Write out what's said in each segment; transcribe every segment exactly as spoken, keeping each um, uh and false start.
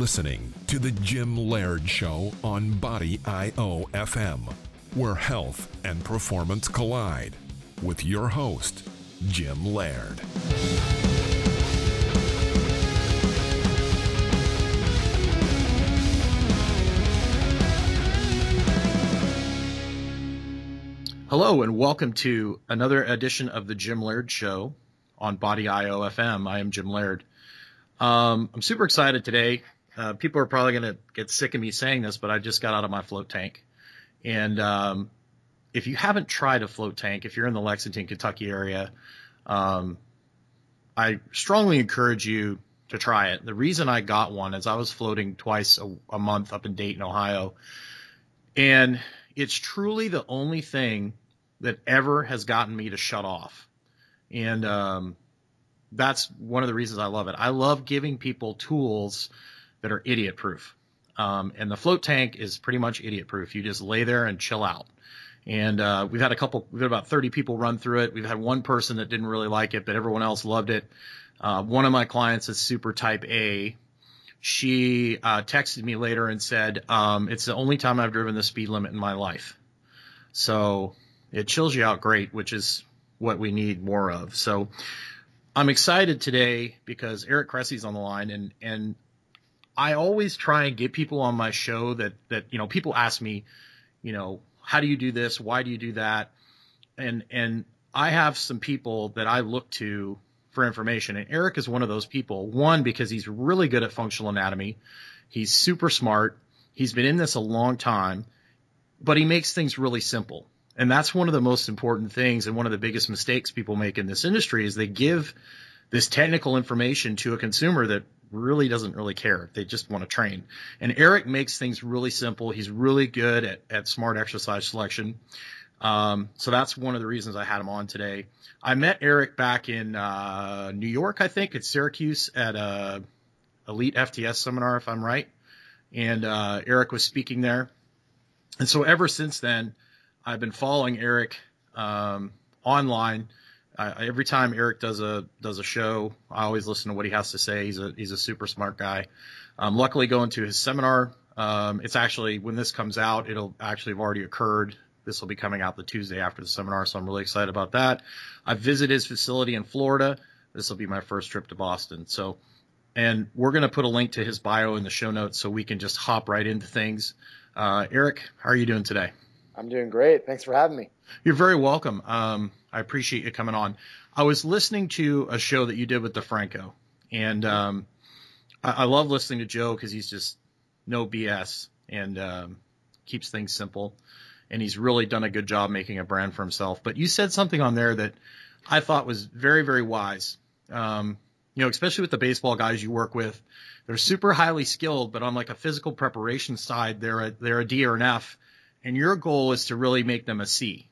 listening to the Jim Laird Show on Body I O F M, where health and performance collide, with your host, Jim Laird. Hello and welcome to another edition of the Jim Laird Show on Body I O F M. I am Jim Laird. Um, I'm super excited today. Uh, people are probably going to get sick of me saying this, but I just got out of my float tank. And um, if you haven't tried a float tank, if you're in the Lexington, Kentucky area, um, I strongly encourage you to try it. The reason I got one is I was floating twice a, a month up in Dayton, Ohio. And it's truly the only thing that ever has gotten me to shut off. And um, that's one of the reasons I love it. I love giving people tools that are idiot proof. Um, and the float tank is pretty much idiot proof. You just lay there and chill out. And uh, we've had a couple, we've had about thirty people run through it. We've had one person that didn't really like it, but everyone else loved it. Uh, one of my clients is super type A. She uh, texted me later and said, um, it's the only time I've driven the speed limit in my life. So it chills you out great, which is what we need more of. So I'm excited today because Eric Cressey's on the line, and and I always try and get people on my show that, that, you know, people ask me, you know, how do you do this? Why do you do that? And, and I have some people that I look to for information. And Eric is one of those people, one, because he's really good at functional anatomy. He's super smart. He's been in this a long time, but he makes things really simple. And that's one of the most important things, and one of the biggest mistakes people make in this industry is they give this technical information to a consumer that really doesn't really care. They just want to train. And Eric makes things really simple. He's really good at, at smart exercise selection. Um, so that's one of the reasons I had him on today. I met Eric back in uh, New York, I think, at Syracuse at a Elite F T S seminar, if I'm right. And uh, Eric was speaking there. And so ever since then, I've been following Eric um, online. Uh, every time Eric does a does a show, I always listen to what he has to say. He's a he's a super smart guy. Um, luckily, going to his seminar, um, it's actually, when this comes out, it'll actually have already occurred. This will be coming out the Tuesday after the seminar, so I'm really excited about that. I visited his facility in Florida. This will be my first trip to Boston. So, and we're going to put a link to his bio in the show notes so we can just hop right into things. Uh, Eric, how are you doing today? I'm doing great. Thanks for having me. You're very welcome. Um, I appreciate you coming on. I was listening to a show that you did with DeFranco, and um, I, I love listening to Joe because he's just no B S and um, keeps things simple, and he's really done a good job making a brand for himself. But you said something on there that I thought was very, very wise, um, you know, especially with the baseball guys you work with. They're super highly skilled, but on like a physical preparation side, they're a, they're a D or an F. And your goal is to really make them a C.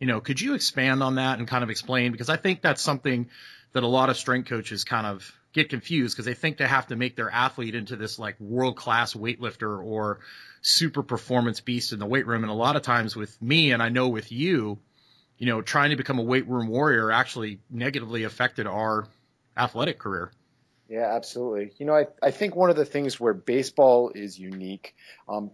You know, could you expand on that and kind of explain? Because I think that's something that a lot of strength coaches kind of get confused, because they think they have to make their athlete into this like world-class weightlifter or super performance beast in the weight room. And a lot of times with me, and I know with you, you know, trying to become a weight room warrior actually negatively affected our athletic career. Yeah, absolutely. You know, I, I think one of the things where baseball is unique, um,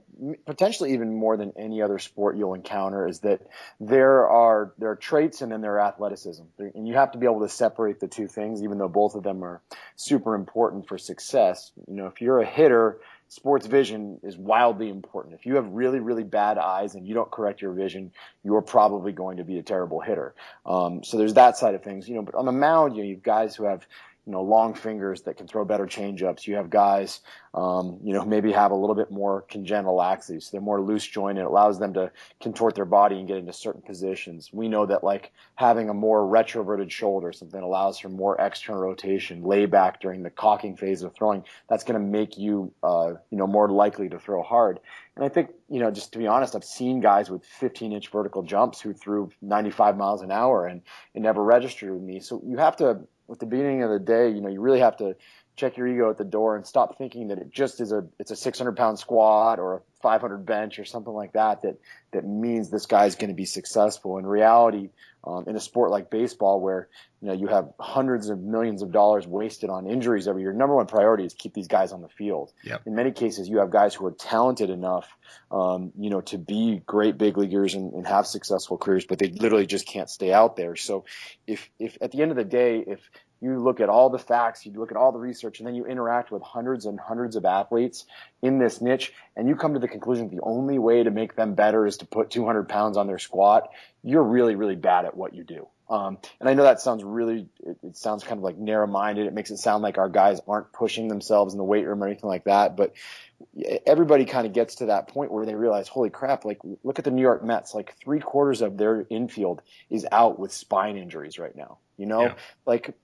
potentially even more than any other sport you'll encounter, is that there are there are traits and then there are athleticism. And you have to be able to separate the two things, even though both of them are super important for success. You know, if you're a hitter, sports vision is wildly important. If you have really, really bad eyes and you don't correct your vision, you're probably going to be a terrible hitter. Um, so there's that side of things. You know, but on the mound, you know, you have guys who have, you know, long fingers that can throw better changeups. You have guys, um, you know, maybe have a little bit more congenital axes. They're more loose jointed. It allows them to contort their body and get into certain positions. We know that like having a more retroverted shoulder, something that allows for more external rotation, layback during the cocking phase of throwing, that's going to make you, uh, you know, more likely to throw hard. And I think, you know, just to be honest, I've seen guys with fifteen-inch vertical jumps who threw ninety-five miles an hour and it never registered with me. So you have to, at the beginning of the day, you know, you really have to check your ego at the door and stop thinking that it just is a it's a six hundred pound squat or a five hundred bench or something like that that that means this guy's going to be successful. In reality, um, in a sport like baseball, where you know you have hundreds of millions of dollars wasted on injuries every year, number one priority is keep these guys on the field. Yep. In many cases, you have guys who are talented enough, um, you know, to be great big leaguers and, and have successful careers, but they literally just can't stay out there. So, if if at the end of the day, if you look at all the facts, you look at all the research, and then you interact with hundreds and hundreds of athletes in this niche, and you come to the conclusion that the only way to make them better is to put two hundred pounds on their squat, you're really, really bad at what you do. Um, and I know that sounds really, it, it sounds kind of like narrow-minded. It makes it sound like our guys aren't pushing themselves in the weight room or anything like that. But everybody kind of gets to that point where they realize, holy crap, like look at the New York Mets, like three quarters of their infield is out with spine injuries right now. You know, yeah. like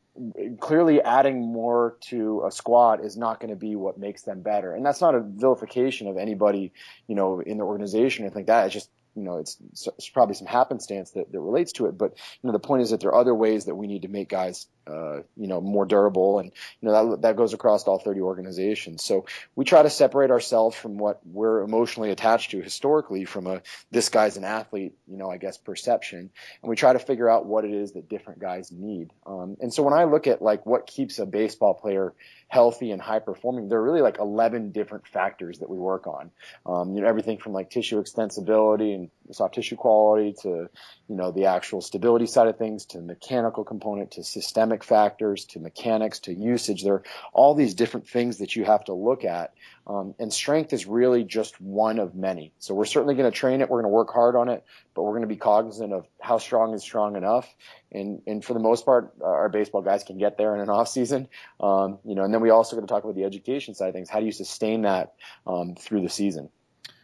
clearly adding more to a squad is not going to be what makes them better. And that's not a vilification of anybody, you know, in the organization or anything like that. It's just, you know, it's, it's probably some happenstance that, that relates to it. But, you know, the point is that there are other ways that we need to make guys, uh, you know, more durable. And, you know, that that goes across all thirty organizations. So we try to separate ourselves from what we're emotionally attached to historically from a this guy's an athlete, you know, I guess perception. And we try to figure out what it is that different guys need. Um, and so when I look at like what keeps a baseball player healthy and high performing, there are really like eleven different factors that we work on. Um, you know, everything from like tissue extensibility and soft tissue quality to, you know, the actual stability side of things, to mechanical component, to systemic factors, to mechanics, to usage. There are all these different things that you have to look at. Um, and strength is really just one of many. So we're certainly going to train it. We're going to work hard on it, but we're going to be cognizant of how strong is strong enough. And, and for the most part, uh, our baseball guys can get there in an off season. Um, you know, and then we also going to talk about the education side of things. How do you sustain that um, through the season?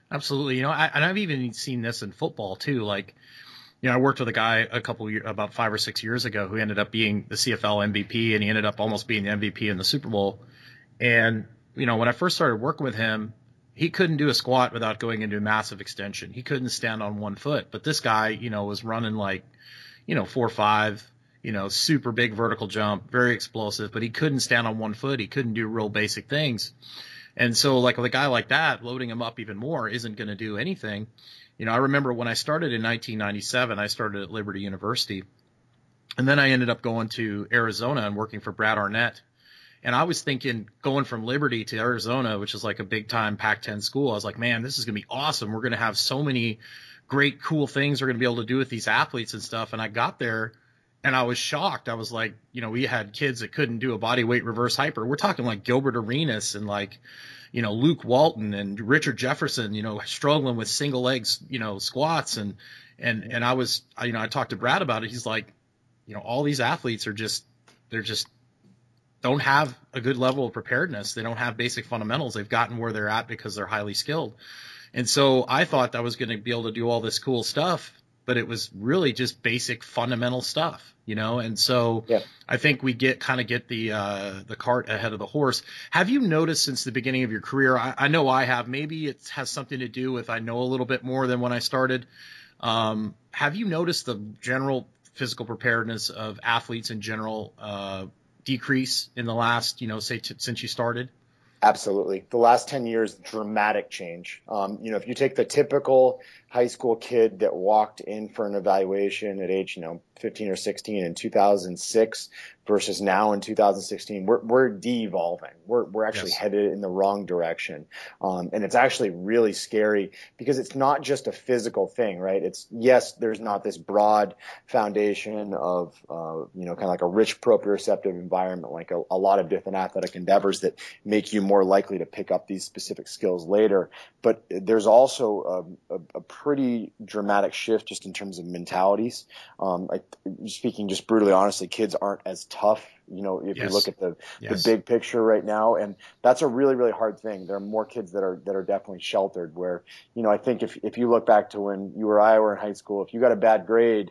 Absolutely. You know, I, and I've even seen this in football too. Like, you know, I worked with a guy a couple of years, about five or six years ago, who ended up being the C F L M V P, and he ended up almost being the M V P in the Super Bowl. And, you know, when I first started working with him, he couldn't do a squat without going into a massive extension. He couldn't stand on one foot, but this guy, you know, was running like, you know, four or five, you know, super big vertical jump, very explosive, but he couldn't stand on one foot. He couldn't do real basic things. And so like with a guy like that, loading him up even more isn't going to do anything. You know, I remember when I started in nineteen ninety-seven, I started at Liberty University, and then I ended up going to Arizona and working for Brad Arnett. And I was thinking going from Liberty to Arizona, which is like a big time Pac ten school, I was like, man, this is going to be awesome. We're going to have so many great, cool things we're going to be able to do with these athletes and stuff. And I got there and I was shocked. I was like, you know, we had kids that couldn't do a body weight reverse hyper. We're talking like Gilbert Arenas and like, you know, Luke Walton and Richard Jefferson, you know, struggling with single legs, you know, squats. And, and, and I was, you know, I talked to Brad about it. He's like, you know, all these athletes are just, they're just don't have a good level of preparedness. They don't have basic fundamentals. They've gotten where they're at because they're highly skilled. And so I thought I was going to be able to do all this cool stuff, but it was really just basic fundamental stuff, you know? And so yeah. I think we get kind of get the, uh, the cart ahead of the horse. Have you noticed since the beginning of your career? I, I know I have, maybe it has something to do with, I know a little bit more than when I started. Um, have you noticed the general physical preparedness of athletes in general, uh, decrease in the last, you know, say t- since you started? Absolutely. The last ten years, dramatic change. Um, you know, if you take the typical high school kid that walked in for an evaluation at age, you know, fifteen or sixteen in two thousand six versus now in two thousand sixteen, we're, we're de-evolving. We're, we're actually yes. headed in the wrong direction. Um, and it's actually really scary because it's not just a physical thing, right? It's yes, there's not this broad foundation of, uh, you know, kind of like a rich proprioceptive environment, like a, a lot of different athletic endeavors that make you more likely to pick up these specific skills later. But there's also a, a, a pretty dramatic shift just in terms of mentalities. Um, I, speaking just brutally honestly, kids aren't as tough, you know, if yes. you look at the, yes. the big picture right now. And that's a really, really hard thing. There are more kids that are that are definitely sheltered where, you know, I think if, if you look back to when you were Iowa in high school, if you got a bad grade,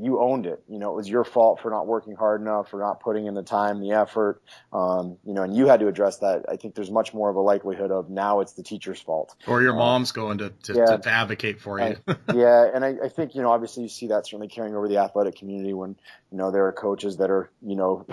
you owned it. You know, it was your fault for not working hard enough, for not putting in the time, the effort, um, you know, and you had to address that. I think there's much more of a likelihood of now it's the teacher's fault. Or your um, mom's going to, to, yeah, to, to advocate for you. I, yeah, and I, I think, you know, obviously you see that certainly carrying over the athletic community when, you know, there are coaches that are, you know,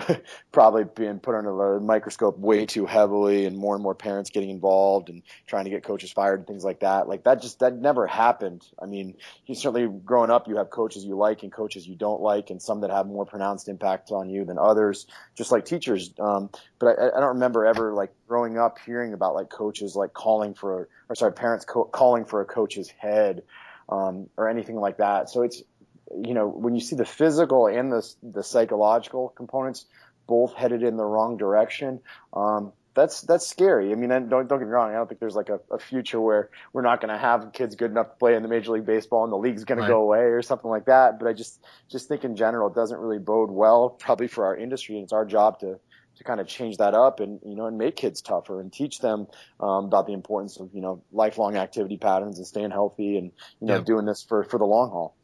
probably being put under the microscope way too heavily, and more and more parents getting involved and trying to get coaches fired and things like that. Like that just, that never happened. I mean, you certainly growing up, you have coaches you like and coaches you don't like, and some that have more pronounced impact on you than others, just like teachers. Um, but I, I don't remember ever like growing up hearing about like coaches like calling for, a, or sorry, parents co- calling for a coach's head um, or anything like that. So it's, you know, when you see the physical and the the psychological components both headed in the wrong direction, um, that's that's scary. I mean, don't don't get me wrong. I don't think there's like a, a future where we're not going to have kids good enough to play in the Major League Baseball and the league's going right. to go away or something like that. But I just just think in general it doesn't really bode well, probably for our industry. And it's our job to to kind of change that up and you know and make kids tougher and teach them um, about the importance of you know lifelong activity patterns and staying healthy and you know yeah. doing this for, for the long haul.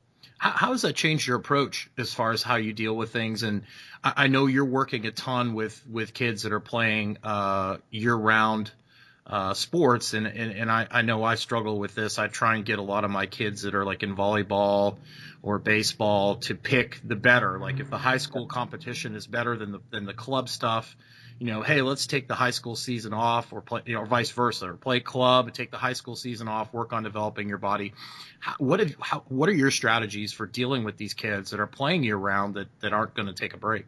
How has that changed your approach as far as how you deal with things? And I know you're working a ton with, with kids that are playing uh, year-round uh, sports, and, and, and I, I know I struggle with this. I try and get a lot of my kids that are like in volleyball or baseball to pick the better. Like if the high school competition is better than the than the club stuff, you know, hey, let's take the high school season off, or play, you know, or vice versa, or play club and take the high school season off, work on developing your body. How, what have, how, what are your strategies for dealing with these kids that are playing year round that, that aren't going to take a break?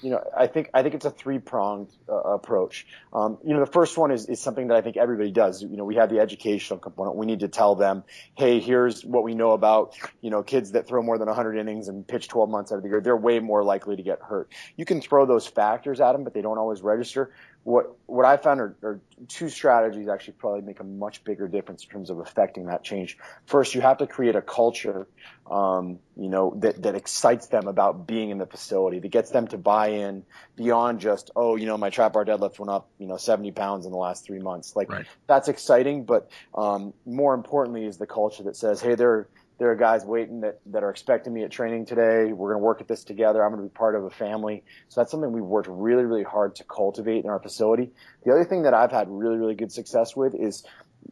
You know, I think I think it's a three-pronged uh, approach. Um, you know, the first one is, is something that I think everybody does. You know, we have the educational component. We need to tell them, hey, here's what we know about, you know, kids that throw more than one hundred innings and pitch twelve months out of the year. They're way more likely to get hurt. You can throw those factors at them, but they don't always register. What what I found are, are two strategies actually probably make a much bigger difference in terms of affecting that change. First, you have to create a culture, um, you know, that, that excites them about being in the facility, that gets them to buy in beyond just, oh, you know, my trap bar deadlift went up, you know, seventy pounds in the last three months. Like right. That's exciting, but um, more importantly is the culture that says, hey, there there are guys waiting that, that are expecting me at training today. We're going to work at this together. I'm going to be part of a family. So that's something we've worked really, really hard to cultivate in our facility. The other thing that I've had really, really good success with is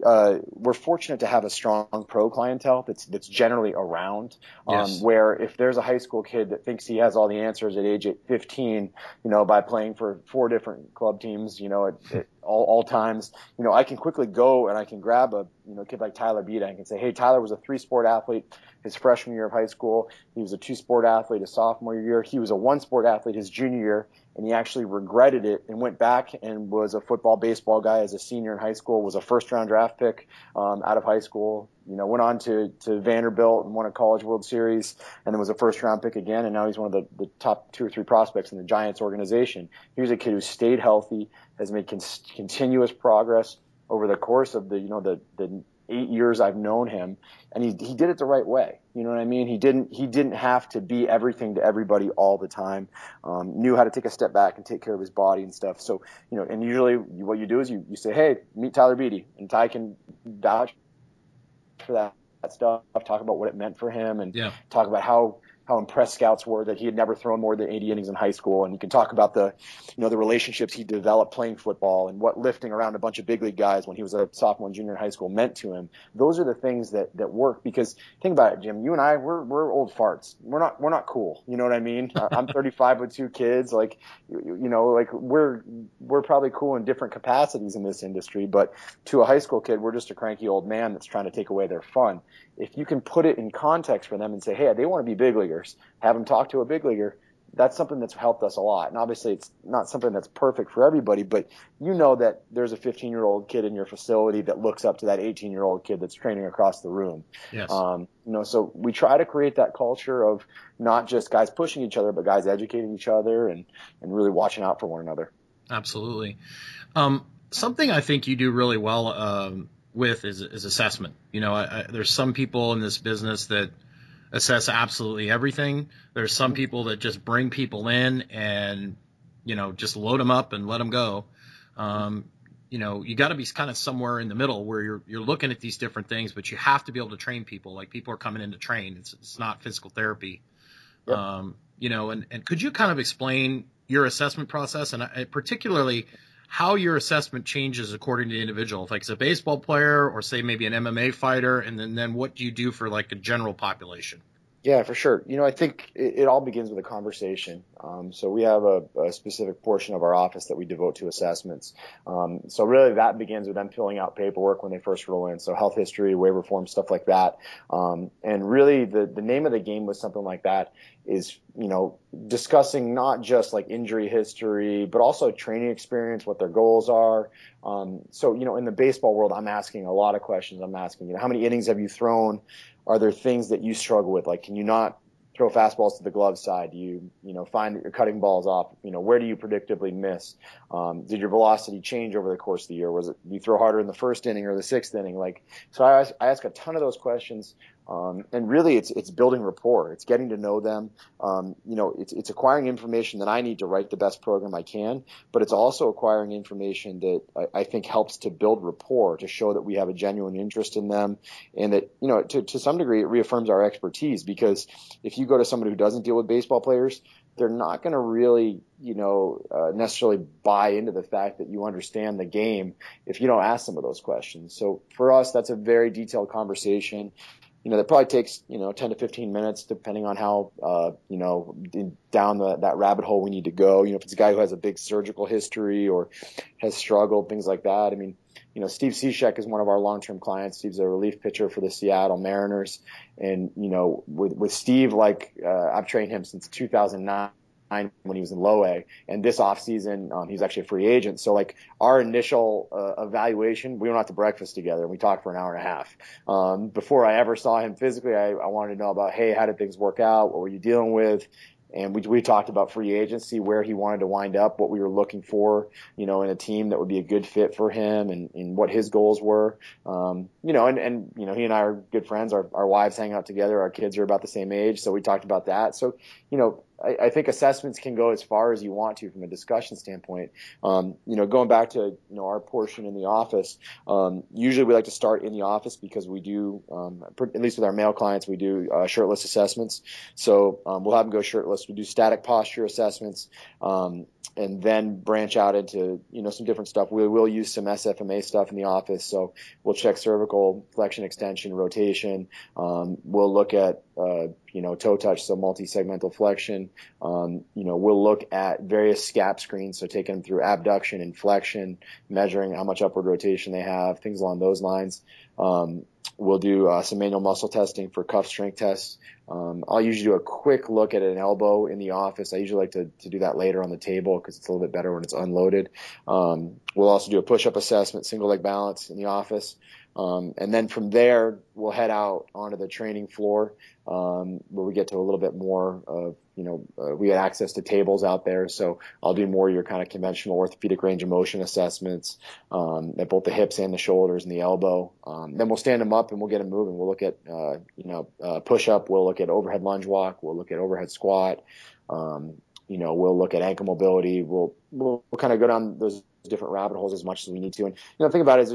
uh, we're fortunate to have a strong pro clientele that's that's generally around, um, yes. where if there's a high school kid that thinks he has all the answers at age fifteen, you know, by playing for four different club teams, you know, at, at all, all times, you know, I can quickly go and I can grab a, you know, kid like Tyler Beeton and can say, hey, Tyler was a three-sport athlete his freshman year of high school. He was a two-sport athlete his sophomore year. He was a one-sport athlete his junior year, and he actually regretted it and went back and was a football, baseball guy as a senior in high school, was a first-round draft pick um, out of high school, you know, went on to, to Vanderbilt and won a College World Series, and then was a first-round pick again, and now he's one of the, the top two or three prospects in the Giants organization. Here's a kid who stayed healthy, has made con- continuous progress over the course of the, you know, the, the eight years I've known him, and he he did it the right way. You know what I mean? He didn't he didn't have to be everything to everybody all the time. Um, knew how to take a step back and take care of his body and stuff. So, you know, and usually what you do is you, you say, hey, meet Tyler Beatty, and Ty can vouch for that, that stuff, talk about what it meant for him, and yeah. talk about how how impressed scouts were that he had never thrown more than eighty innings in high school. And you can talk about the, you know, the relationships he developed playing football and what lifting around a bunch of big league guys when he was a sophomore and junior in high school meant to him. Those are the things that, that work, because think about it, Jim, you and I, we're, we're old farts. We're not, we're not cool. You know what I mean? I'm thirty-five with two kids. Like, you, you know, like we're, we're probably cool in different capacities in this industry, but to a high school kid, we're just a cranky old man that's trying to take away their fun. If you can put it in context for them and say, hey, they want to be big leaguers, have them talk to a big leaguer, that's something that's helped us a lot. And obviously it's not something that's perfect for everybody, but you know that there's a fifteen-year-old kid in your facility that looks up to that eighteen-year-old kid that's training across the room. Yes. Um, you know, so we try to create that culture of not just guys pushing each other, but guys educating each other and, and really watching out for one another. Absolutely. Um, something I think you do really well um, with is, is assessment. You know, I, I, there's some people in this business that assess absolutely everything. There's some people that just bring people in and, you know, just load them up and let them go. Um, you know, you got to be kind of somewhere in the middle where you're you're looking at these different things, but you have to be able to train people. Like people are coming in to train. It's, it's not physical therapy. Yep. Um, you know, and, and could you kind of explain your assessment process and uh, particularly how your assessment changes according to the individual? If, like, it's a baseball player or, say, maybe an M M A fighter, and then, then what do you do for, like, a general population? Yeah, for sure. You know, I think it, it all begins with a conversation. Um, so we have a, a specific portion of our office that we devote to assessments. Um, so really that begins with them filling out paperwork when they first roll in. So health history, waiver form, stuff like that. Um, and really the, the name of the game with something like that is, you know, discussing not just like injury history, but also training experience, what their goals are. Um, so, you know, in the baseball world, I'm asking a lot of questions. I'm asking, you know, how many innings have you thrown? Are there things that you struggle with? Like, can you not throw fastballs to the glove side? Do you, you know, find that you're cutting balls off? You know, where do you predictably miss? Um, did your velocity change over the course of the year? Was it, you throw harder in the first inning or the sixth inning? Like, so I ask, I ask a ton of those questions. Um, and really it's, it's building rapport. It's getting to know them. Um, you know, it's, it's acquiring information that I need to write the best program I can, but it's also acquiring information that I, I think helps to build rapport, to show that we have a genuine interest in them. And that, you know, to, to some degree, it reaffirms our expertise, because if you go to somebody who doesn't deal with baseball players, they're not going to really, you know, uh, necessarily buy into the fact that you understand the game if you don't ask some of those questions. So for us, that's a very detailed conversation. You know, that probably takes, you know, ten to fifteen minutes, depending on how, uh, you know, down the, that rabbit hole we need to go. You know, if it's a guy who has a big surgical history or has struggled, things like that. I mean, you know, Steve Cishek is one of our long-term clients. Steve's a relief pitcher for the Seattle Mariners. And, you know, with, with Steve, like, uh, I've trained him since two thousand nine. When he was in low A, and this offseason, um, he's actually a free agent. So, like, our initial uh, evaluation, we went out to breakfast together and we talked for an hour and a half. Um, before I ever saw him physically, I, I wanted to know about, hey, how did things work out? What were you dealing with? And we we talked about free agency, where he wanted to wind up, what we were looking for, you know, in a team that would be a good fit for him, and, and what his goals were. Um, you know, and, and, you know, he and I are good friends. Our, our wives hang out together. Our kids are about the same age. So we talked about that. So, you know, I, I think assessments can go as far as you want to from a discussion standpoint. Um, you know, going back to, you know, our portion in the office, um, usually we like to start in the office because we do, um, at least with our male clients, we do uh, shirtless assessments. So um, we'll have them go shirtless. We do static posture assessments, um, and then branch out into, you know, some different stuff. We will use some S F M A stuff in the office. So we'll check cervical flexion, extension, rotation. Um, we'll look at, uh, you know, toe touch, so multi-segmental flexion. Um, you know, we'll look at various scap screens, so taking them through abduction and flexion, measuring how much upward rotation they have, things along those lines. Um, we'll do uh, some manual muscle testing for cuff strength tests. Um, I'll usually do a quick look at an elbow in the office. I usually like to, to do that later on the table because it's a little bit better when it's unloaded. Um, we'll also do a push-up assessment, single leg balance in the office. Um, and then from there, we'll head out onto the training floor, um, where we get to a little bit more of, you know, uh, we had access to tables out there. So I'll do more of your kind of conventional orthopedic range of motion assessments, um, at both the hips and the shoulders and the elbow. Um, then we'll stand them up and we'll get them moving. We'll look at, uh, you know, uh, push up. We'll look at overhead lunge walk. We'll look at overhead squat. Um, you know, we'll look at ankle mobility. We'll, we'll, we'll kind of go down those different rabbit holes as much as we need to. And, you know, the thing about it is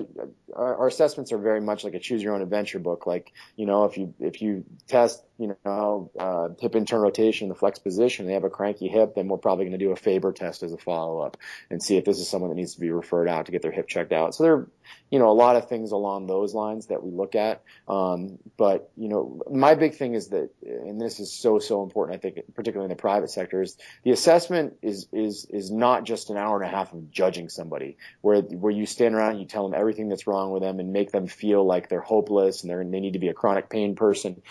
our, our assessments are very much like a choose your own adventure book. Like, you know, if you, if you test, you know, uh, hip internal rotation, the flex position, they have a cranky hip, then we're probably going to do a Faber test as a follow up and see if this is someone that needs to be referred out to get their hip checked out. So there are, you know, a lot of things along those lines that we look at. Um, but, you know, my big thing is that, and this is so, so important, I think, particularly in the private sector, is the assessment is, is, is not just an hour and a half of judging someone. Somebody where where you stand around and you tell them everything that's wrong with them and make them feel like they're hopeless and they're, they need to be a chronic pain person.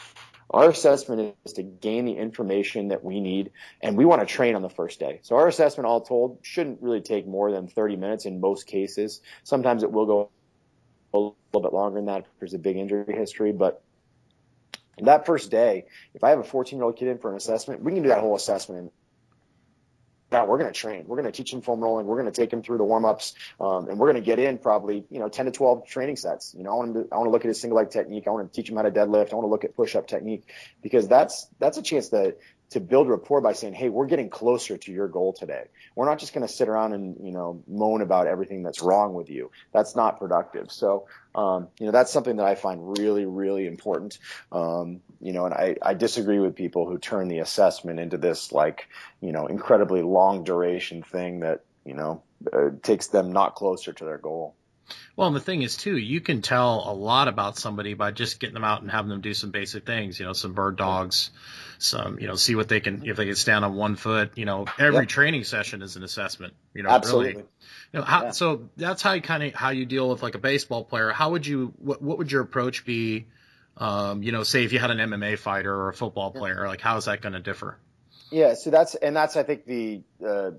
Our assessment is to gain the information that we need, and we want to train on the first day. So our assessment, all told, shouldn't really take more than thirty minutes in most cases. Sometimes it will go a little bit longer than that if there's a big injury history, but that first day, if I have a fourteen-year-old kid in for an assessment, we can do that whole assessment in. Now, we're going to train. We're going to teach him foam rolling. We're going to take him through the warm-ups, um, and we're going to get in probably, you know, ten to twelve training sets. You know, I want him to, I want to look at his single leg technique. I want to teach him how to deadlift. I want to look at push-up technique, because that's that's a chance that to build rapport by saying, hey, we're getting closer to your goal today. We're not just going to sit around and, you know, moan about everything that's wrong with you. That's not productive. So, um, you know, that's something that I find really, really important. Um, you know, and I, I disagree with people who turn the assessment into this, like, you know, incredibly long duration thing that, you know, uh, takes them not closer to their goal. Well, and the thing is, too, you can tell a lot about somebody by just getting them out and having them do some basic things, you know, some bird dogs, some, you know, see what they can, if they can stand on one foot, you know, every yep. training session is an assessment, you know, Absolutely. really. You know, how, yeah. So that's how you kind of, how you deal with like a baseball player. How would you, what, what would your approach be, um, you know, say if you had an M M A fighter or a football player, like how is that going to differ? Yeah, so that's, and that's, I think the, uh,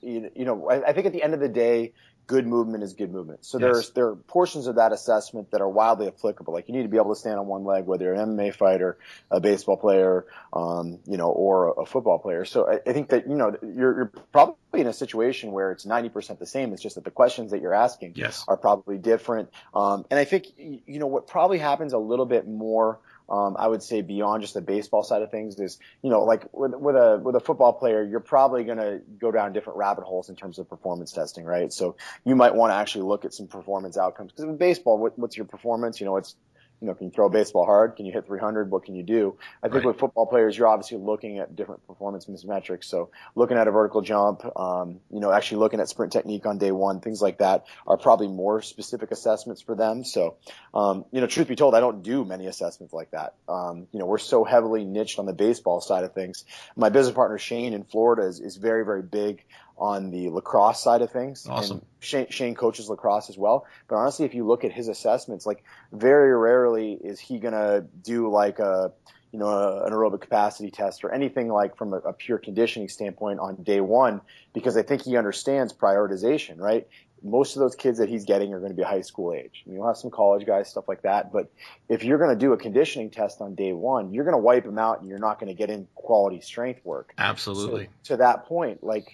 you, you know, I, I think at the end of the day, good movement is good movement. So yes. there's, there are portions of that assessment that are wildly applicable. Like you need to be able to stand on one leg, whether you're an M M A fighter, a baseball player, um, you know, or a, a football player. So I, I think that, you know, you're, you're probably in a situation where it's ninety percent the same. It's just that the questions that you're asking yes. are probably different. Um, and I think, you know, what probably happens a little bit more, Um, I would say beyond just the baseball side of things is, you know, like with, with a with a football player, you're probably going to go down different rabbit holes in terms of performance testing, right? So you might want to actually look at some performance outcomes, because in baseball, what, what's your performance? You know, it's, you know, can you throw a baseball hard? Can you hit three hundred? What can you do? I think right. with football players, you're obviously looking at different performance metrics. So looking at a vertical jump, um, you know, actually looking at sprint technique on day one, things like that are probably more specific assessments for them. So, um, you know, truth be told, I don't do many assessments like that. Um, you know, we're so heavily niched on the baseball side of things. My business partner, Shane, in Florida is, is very, very big on the lacrosse side of things. Awesome. And Shane, Shane coaches lacrosse as well. But honestly, if you look at his assessments, like very rarely is he going to do like a, you know, a, an aerobic capacity test or anything like from a, a pure conditioning standpoint on day one, because I think he understands prioritization, right? Most of those kids that he's getting are going to be high school age. You'll have some college guys, stuff like that. But if you're going to do a conditioning test on day one, you're going to wipe them out and you're not going to get in quality strength work. Absolutely. So, to that point, like,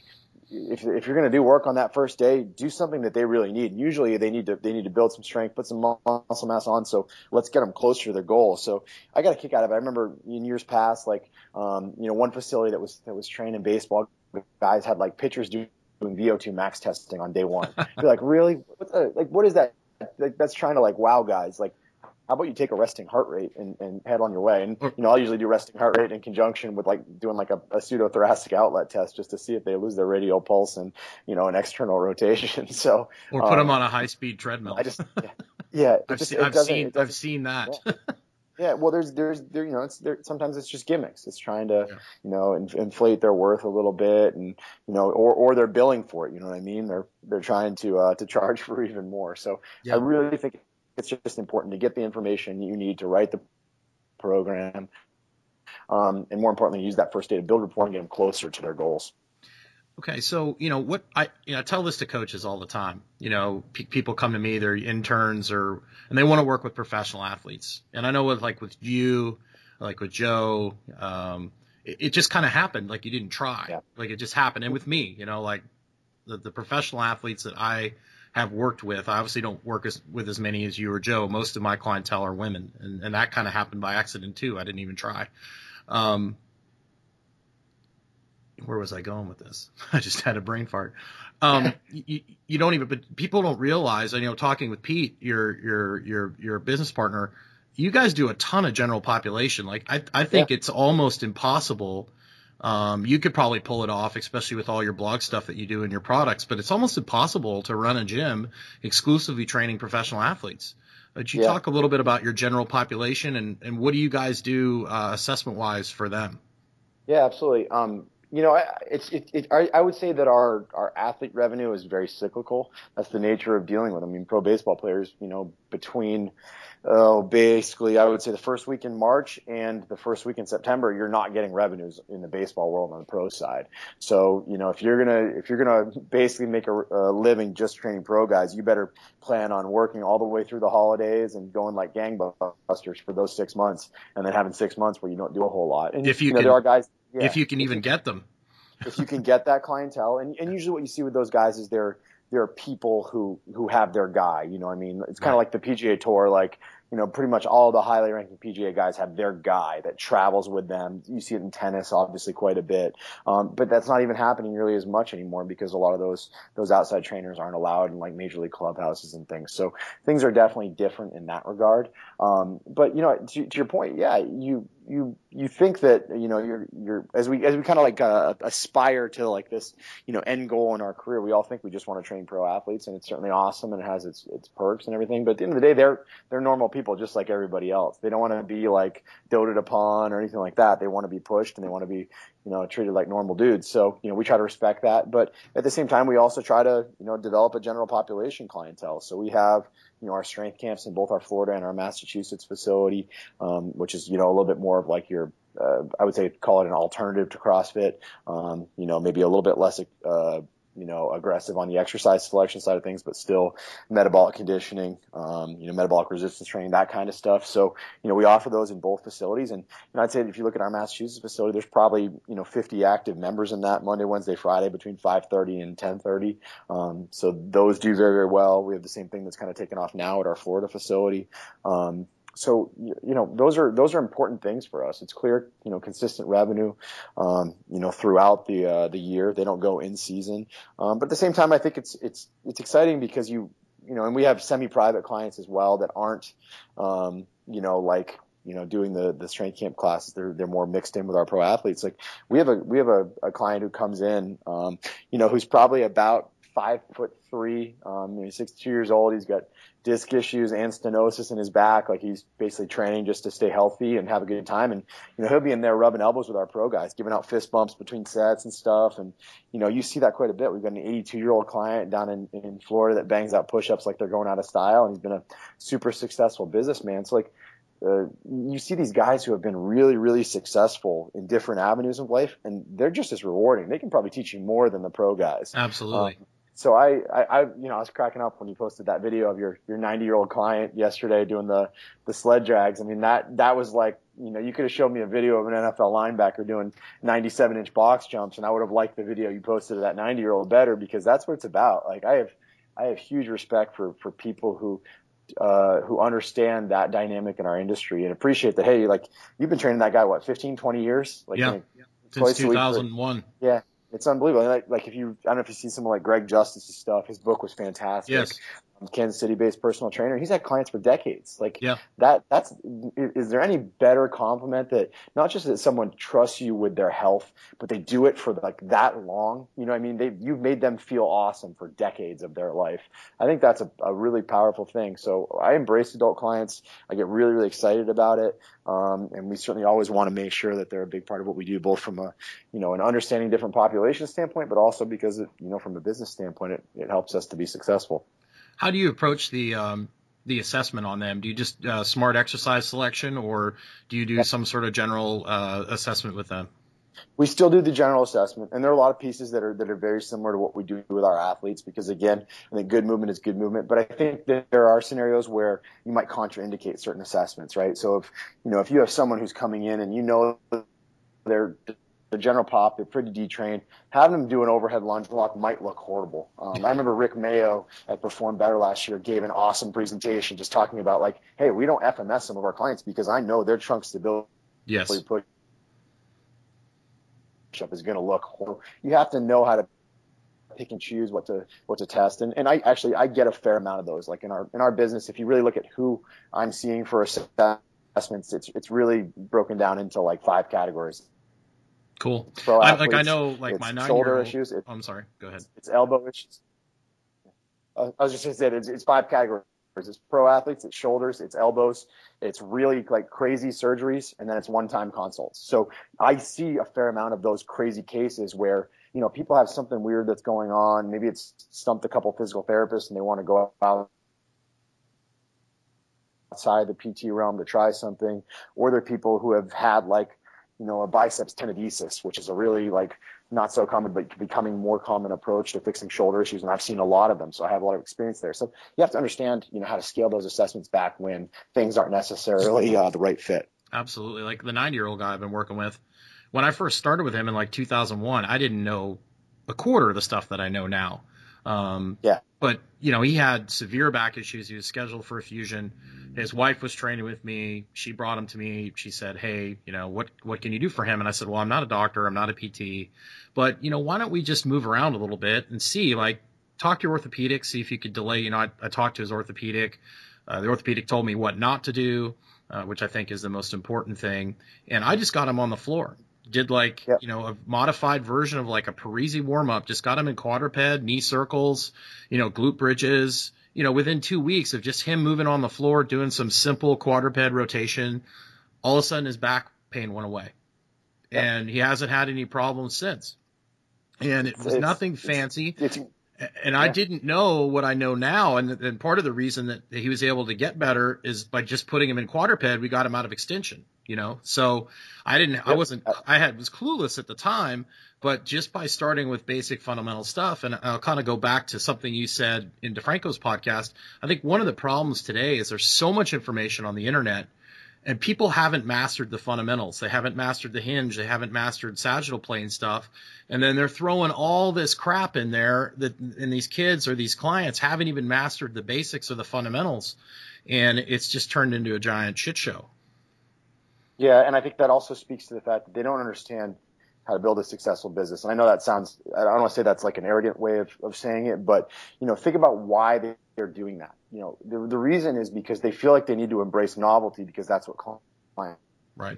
If, if you're going to do work on that first day, do something that they really need. Usually they need to they need to build some strength, put some muscle mass on. So let's get them closer to their goal. So I got a kick out of it. I remember in years past, like um, you know, one facility that was that was training baseball guys had like pitchers doing V O two max testing on day one. You're like, really? What's a, like, what is that? Like, that's trying to like wow guys. Like, how about you take a resting heart rate and, and head on your way? And, you know, I'll usually do resting heart rate in conjunction with, like, doing, like, a, a pseudothoracic outlet test just to see if they lose their radial pulse and, you know, an external rotation. So Or put um, them on a high-speed treadmill. I just – yeah. I've, just, see, I've, seen, I've seen that. Yeah. Yeah, well, there's, there's, there, you know, it's there. Sometimes it's just gimmicks. It's trying to, yeah. you know, in, inflate their worth a little bit, and you know, or, or they're billing for it. You know what I mean? They're, they're trying to, uh, to charge for even more. So yeah. I really think it's just important to get the information you need to write the program, um, and more importantly, use that first day to build rapport and get them closer to their goals. Okay, so you know what I you know I tell this to coaches all the time. You know, pe- people come to me, they're interns or and they want to work with professional athletes. And I know with like with you, like with Joe, um, it, it just kind of happened. Like you didn't try, yeah. like it just happened. And with me, you know, like the, the professional athletes that I have worked with. I obviously don't work as, with as many as you or Joe. Most of my clientele are women, and, and that kind of happened by accident too. I didn't even try. Um, where was I going with this? I just had a brain fart. Um, you, you don't even, but people don't realize, you know, talking with Pete, your, your, your, your business partner, you guys do a ton of general population. Like I, I think yeah. it's almost impossible. Um, you could probably pull it off, especially with all your blog stuff that you do and your products, but it's almost impossible to run a gym exclusively training professional athletes. But you yeah. talk a little bit about your general population and, and what do you guys do uh, assessment-wise for them? Yeah, absolutely. Um, you know, I, it's, it, it, I, I would say that our, our athlete revenue is very cyclical. That's the nature of dealing with them. I mean, pro baseball players, you know, between – Oh, basically, I would say the first week in March and the first week in September, you're not getting revenues in the baseball world on the pro side. So, you know, if you're gonna if you're gonna basically make a, a living just training pro guys, you better plan on working all the way through the holidays and going like gangbusters for those six months, and then having six months where you don't do a whole lot. And if you, you know, can, there are guys, yeah, if you can even get them, if you can get that clientele, and and usually what you see with those guys is they're they're people who who have their guy. You know what I mean? It's kind of like the P G A Tour, like. you know, pretty much all the highly ranking P G A guys have their guy that travels with them. You see it in tennis, obviously, quite a bit. Um, but that's not even happening really as much anymore because a lot of those those outside trainers aren't allowed in, like, major league clubhouses and things. So things are definitely different in that regard. Um, but, you know, to, to your point, yeah, you – you you think that, you know, you're you're as we as we kind of like uh, aspire to like this, you know, end goal in our career, we all think we just want to train pro athletes, and it's certainly awesome and it has its its perks and everything, but at the end of the day, they're they're normal people just like everybody else. They don't want to be like doted upon or anything like that. They want to be pushed and they want to be, you know, treated like normal dudes. So, you know, we try to respect that, but at the same time we also try to, you know, develop a general population clientele. So we have, you know, our strength camps in both our Florida and our Massachusetts facility, um, which is, you know, a little bit more of like your, uh, I would say, call it an alternative to CrossFit. Um, you know, maybe a little bit less, uh, you know, aggressive on the exercise selection side of things, but still metabolic conditioning, um, you know, metabolic resistance training, that kind of stuff. So, you know, we offer those in both facilities. And, and I'd say that if you look at our Massachusetts facility, there's probably, you know, fifty active members in that Monday, Wednesday, Friday between five thirty and ten thirty. Um, so those do very, very well. We have the same thing that's kind of taken off now at our Florida facility. Um, So, you know, those are those are important things for us. It's clear, you know, consistent revenue, um, you know, throughout the uh, the year. They don't go in season, um, but at the same time, I think it's it's it's exciting because you you know, and we have semi-private clients as well that aren't, um, you know, like. you know, doing the, the strength camp classes, they're, they're more mixed in with our pro athletes. Like we have a, we have a, a client who comes in, um, you know, who's probably about five foot three, um, you know, sixty-two years old. He's got disc issues and stenosis in his back. Like he's basically training just to stay healthy and have a good time. And, you know, he'll be in there rubbing elbows with our pro guys, giving out fist bumps between sets and stuff. And, you know, you see that quite a bit. We've got an eighty-two year old client down in, in Florida that bangs out push-ups like they're going out of style. And he's been a super successful businessman. So like, Uh, you see these guys who have been really, really successful in different avenues of life, and they're just as rewarding. They can probably teach you more than the pro guys. Absolutely. Um, so I, I, I, you know, I was cracking up when you posted that video of your your ninety-year-old client yesterday doing the the sled drags. I mean, that that was like, you know, you could have showed me a video of an N F L linebacker doing ninety-seven inch box jumps, and I would have liked the video you posted of that ninety-year-old better because that's what it's about. Like I have, I have huge respect for for people who. Uh, who understand that dynamic in our industry and appreciate that, hey, like you've been training that guy, what, fifteen, twenty years? Like, yeah, you know, yeah. Since two thousand one. Yeah, it's unbelievable. Like, like if you, I don't know if you see someone like Greg Justice's stuff, his book was fantastic. Yes. Kansas City-based personal trainer. He's had clients for decades. Like yeah. that. That's. Is there any better compliment that not just that someone trusts you with their health, but they do it for like that long? You know, what I mean, they you've made them feel awesome for decades of their life. I think that's a, a really powerful thing. So I embrace adult clients. I get really, really excited about it, um, and we certainly always want to make sure that they're a big part of what we do, both from a you know an understanding different population standpoint, but also because it, you know from a business standpoint, it, it helps us to be successful. How do you approach the um, the assessment on them? Do you just uh, smart exercise selection, or do you do some sort of general uh, assessment with them? We still do the general assessment, and there are a lot of pieces that are that are very similar to what we do with our athletes because, again, I think good movement is good movement, but I think that there are scenarios where you might contraindicate certain assessments, right? So if you know if you have someone who's coming in and you know they're – the general pop, they're pretty detrained. Having them do an overhead lunge block might look horrible. Um, I remember Rick Mayo at Perform Better last year gave an awesome presentation just talking about like, hey, we don't F M S some of our clients because I know their trunk stability yes. push-up is going to look horrible. You have to know how to pick and choose what to what to test. And and I actually I get a fair amount of those. Like in our in our business, if you really look at who I'm seeing for assessments, it's it's really broken down into like five categories. Cool. Pro I, athletes, like I know, like my nine shoulder issues. It, oh, I'm sorry. Go ahead. It's, it's elbow issues. Uh, I was just going to say it's, it's five categories. It's pro athletes. It's shoulders. It's elbows. It's really like crazy surgeries, and then it's one-time consults. So I see a fair amount of those crazy cases where you know people have something weird that's going on. Maybe it's stumped a couple physical therapists, and they want to go out outside the P T realm to try something, or they're people who have had like. you know, a biceps tenodesis, which is a really like not so common, but becoming more common approach to fixing shoulder issues. And I've seen a lot of them. So I have a lot of experience there. So you have to understand, you know, how to scale those assessments back when things aren't necessarily uh, the right fit. Absolutely. Like the ninety year old guy I've been working with, when I first started with him in like two thousand one, I didn't know a quarter of the stuff that I know now. Um, yeah. But, you know, he had severe back issues. He was scheduled for a fusion. His wife was training with me. She brought him to me. She said, hey, you know, what, what can you do for him? And I said, well, I'm not a doctor. I'm not a P T. But, you know, why don't we just move around a little bit and see, like, talk to your orthopedic, see if you could delay. You know, I, I talked to his orthopedic. Uh, the orthopedic told me what not to do, uh, which I think is the most important thing. And I just got him on the floor. Did like, yep. you know, a modified version of like a Parisi warm-up. Just got him in quadruped, knee circles, you know, glute bridges. You know, within two weeks of just him moving on the floor, doing some simple quadruped rotation, all of a sudden his back pain went away. Yep. And he hasn't had any problems since. And it was it's, nothing fancy. It's, it's, and yeah. I didn't know what I know now. And, and part of the reason that he was able to get better is by just putting him in quadruped, we got him out of extension. You know, so I didn't, yep. I wasn't, I had, was clueless at the time, but just by starting with basic fundamental stuff, and I'll kind of go back to something you said in DeFranco's podcast. I think one of the problems today is there's so much information on the internet and people haven't mastered the fundamentals. They haven't mastered the hinge. They haven't mastered sagittal plane stuff. And then they're throwing all this crap in there that, and these kids or these clients haven't even mastered the basics or the fundamentals. And it's just turned into a giant shit show. Yeah, and I think that also speaks to the fact that they don't understand how to build a successful business. And I know that sounds – I don't want to say that's like an arrogant way of, of saying it, but, you know, think about why they, they're doing that. You know, the, the reason is because they feel like they need to embrace novelty because that's what clients right.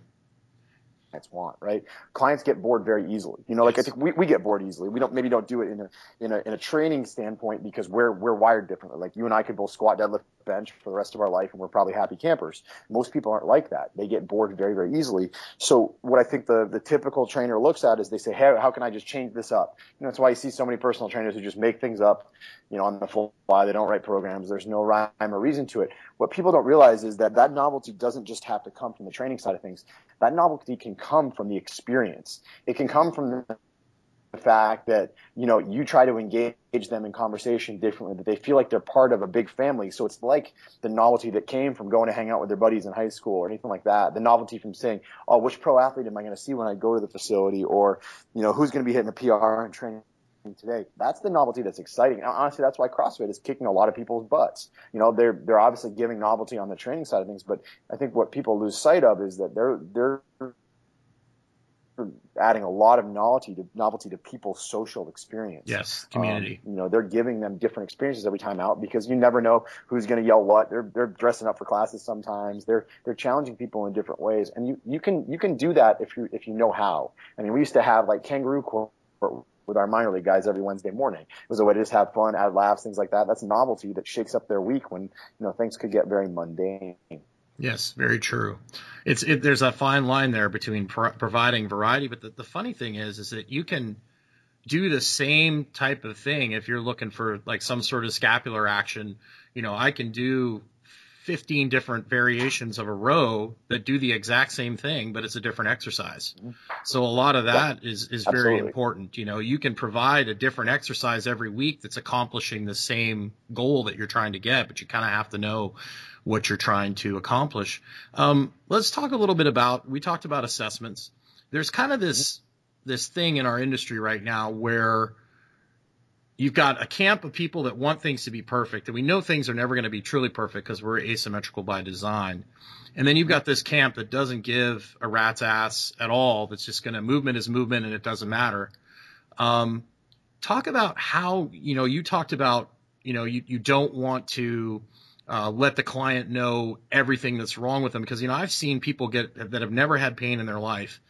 want, right? Clients get bored very easily. You know, like yes. I think we, we get bored easily. We don't maybe don't do it in a, in a in a training standpoint because we're we're wired differently. Like you and I could both squat, deadlift, bench for the rest of our life, and we're probably happy campers. Most people aren't like that. They get bored very, very easily. So what I think the, the typical trainer looks at is they say, hey, how can I just change this up? You know, that's why you see so many personal trainers who just make things up, you know, on the fly. They don't write programs. There's no rhyme or reason to it. What people don't realize is that that novelty doesn't just have to come from the training side of things. That novelty can come from the experience. It can come from the the fact that, you know, you try to engage them in conversation differently, that they feel like they're part of a big family. So it's like the novelty that came from going to hang out with their buddies in high school or anything like that. The novelty from saying, oh, which pro athlete am I going to see when I go to the facility, or, you know, who's going to be hitting a P R and training today. That's the novelty that's exciting. And honestly, that's why CrossFit is kicking a lot of people's butts. You know, they're they're obviously giving novelty on the training side of things, but I think what people lose sight of is that they're they're adding a lot of novelty to novelty to people's social experience. Yes, community. Um, you know, they're giving them different experiences every time out because you never know who's going to yell what. They're they're dressing up for classes sometimes. They're they're challenging people in different ways, and you you can you can do that if you if you know how. I mean, we used to have like kangaroo court with our minor league guys every Wednesday morning. It was a way to just have fun, add laughs, things like that. That's novelty that shakes up their week when, you know, things could get very mundane. Yes, very true. It's it, there's a fine line there between pro- providing variety, but the, the funny thing is, is that you can do the same type of thing if you're looking for like some sort of scapular action. You know, I can do fifteen different variations of a row that do the exact same thing, but it's a different exercise. So a lot of that yeah, is, is very important. You know, you can provide a different exercise every week that's accomplishing the same goal that you're trying to get, but you kind of have to know what you're trying to accomplish. Um, let's talk a little bit about, we talked about assessments. There's kind of this, this thing in our industry right now where you've got a camp of people that want things to be perfect, and we know things are never going to be truly perfect because we're asymmetrical by design. And then you've got this camp that doesn't give a rat's ass at all, that's just going to, movement is movement and it doesn't matter. Um, talk about how, you know, you talked about, you know, you, you don't want to uh, let the client know everything that's wrong with them because, you know, I've seen people get that have never had pain in their life.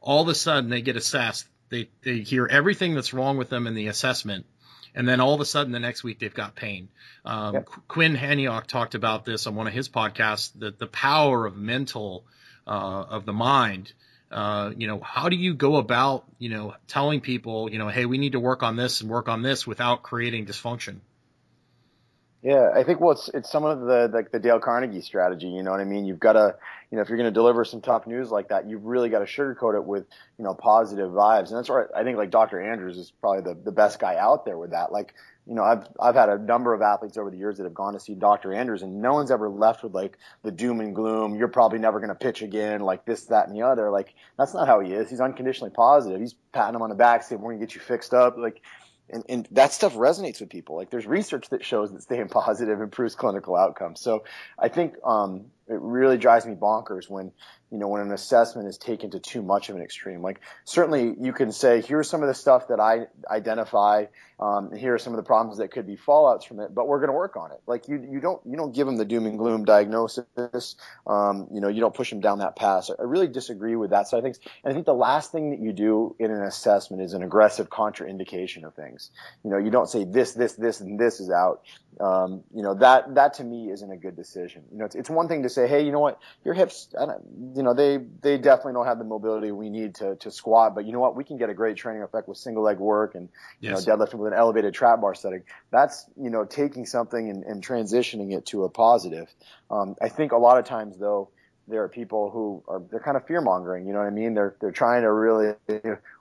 All of a sudden they get assessed. They, they hear everything that's wrong with them in the assessment. And then all of a sudden the next week they've got pain. Um, yep. Quinn Haniock talked about this on one of his podcasts, the, the power of mental, uh, of the mind. Uh, you know, how do you go about, you know, telling people, you know, hey, we need to work on this and work on this without creating dysfunction? Yeah, I think well, it's it's some of the like the Dale Carnegie strategy. You know what I mean? You've got to, you know, if you're going to deliver some top news like that, you've really got to sugarcoat it with, you know, positive vibes. And that's where I think like Doctor Andrews is probably the, the best guy out there with that. Like, you know, I've I've had a number of athletes over the years that have gone to see Doctor Andrews, and no one's ever left with like the doom and gloom. You're probably never going to pitch again, like this, that, and the other. Like that's not how he is. He's unconditionally positive. He's patting him on the back, saying we're going to get you fixed up. Like. And, and that stuff resonates with people. Like, there's research that shows that staying positive improves clinical outcomes. So I think um, it really drives me bonkers when, you know, when an assessment is taken to too much of an extreme. Like, certainly you can say, here's some of the stuff that I identify. Um, here are some of the problems that could be fallouts from it, but we're going to work on it. Like, you, you don't, you don't give them the doom and gloom diagnosis. Um, you know, you don't push them down that path. So I really disagree with that side of things. And I think the last thing that you do in an assessment is an aggressive contraindication of things. You know, you don't say this, this, this, and this is out. Um, you know, that that to me isn't a good decision. You know, it's, it's one thing to say, hey, you know what, your hips, I don't, you know, they they definitely don't have the mobility we need to to squat. But you know what, we can get a great training effect with single leg work and you yes. know deadlifting with an elevated trap bar setting. That's, you know, taking something and, and transitioning it to a positive. Um, I think a lot of times though, there are people who are, they're kind of fear mongering. You know what I mean? They're they're trying to really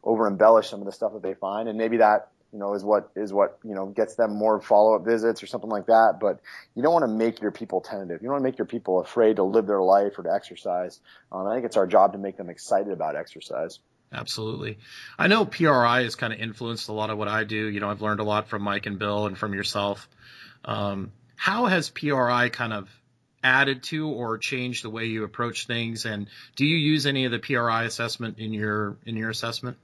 over embellish some of the stuff that they find, and maybe that, you know, is what is what you know gets them more follow up visits or something like that. But you don't want to make your people tentative. You don't want to make your people afraid to live their life or to exercise. Um, I think it's our job to make them excited about exercise. Absolutely. I know P R I has kind of influenced a lot of what I do. You know, I've learned a lot from Mike and Bill and from yourself. Um, how has P R I kind of added to or changed the way you approach things? And do you use any of the P R I assessment in your in your assessment?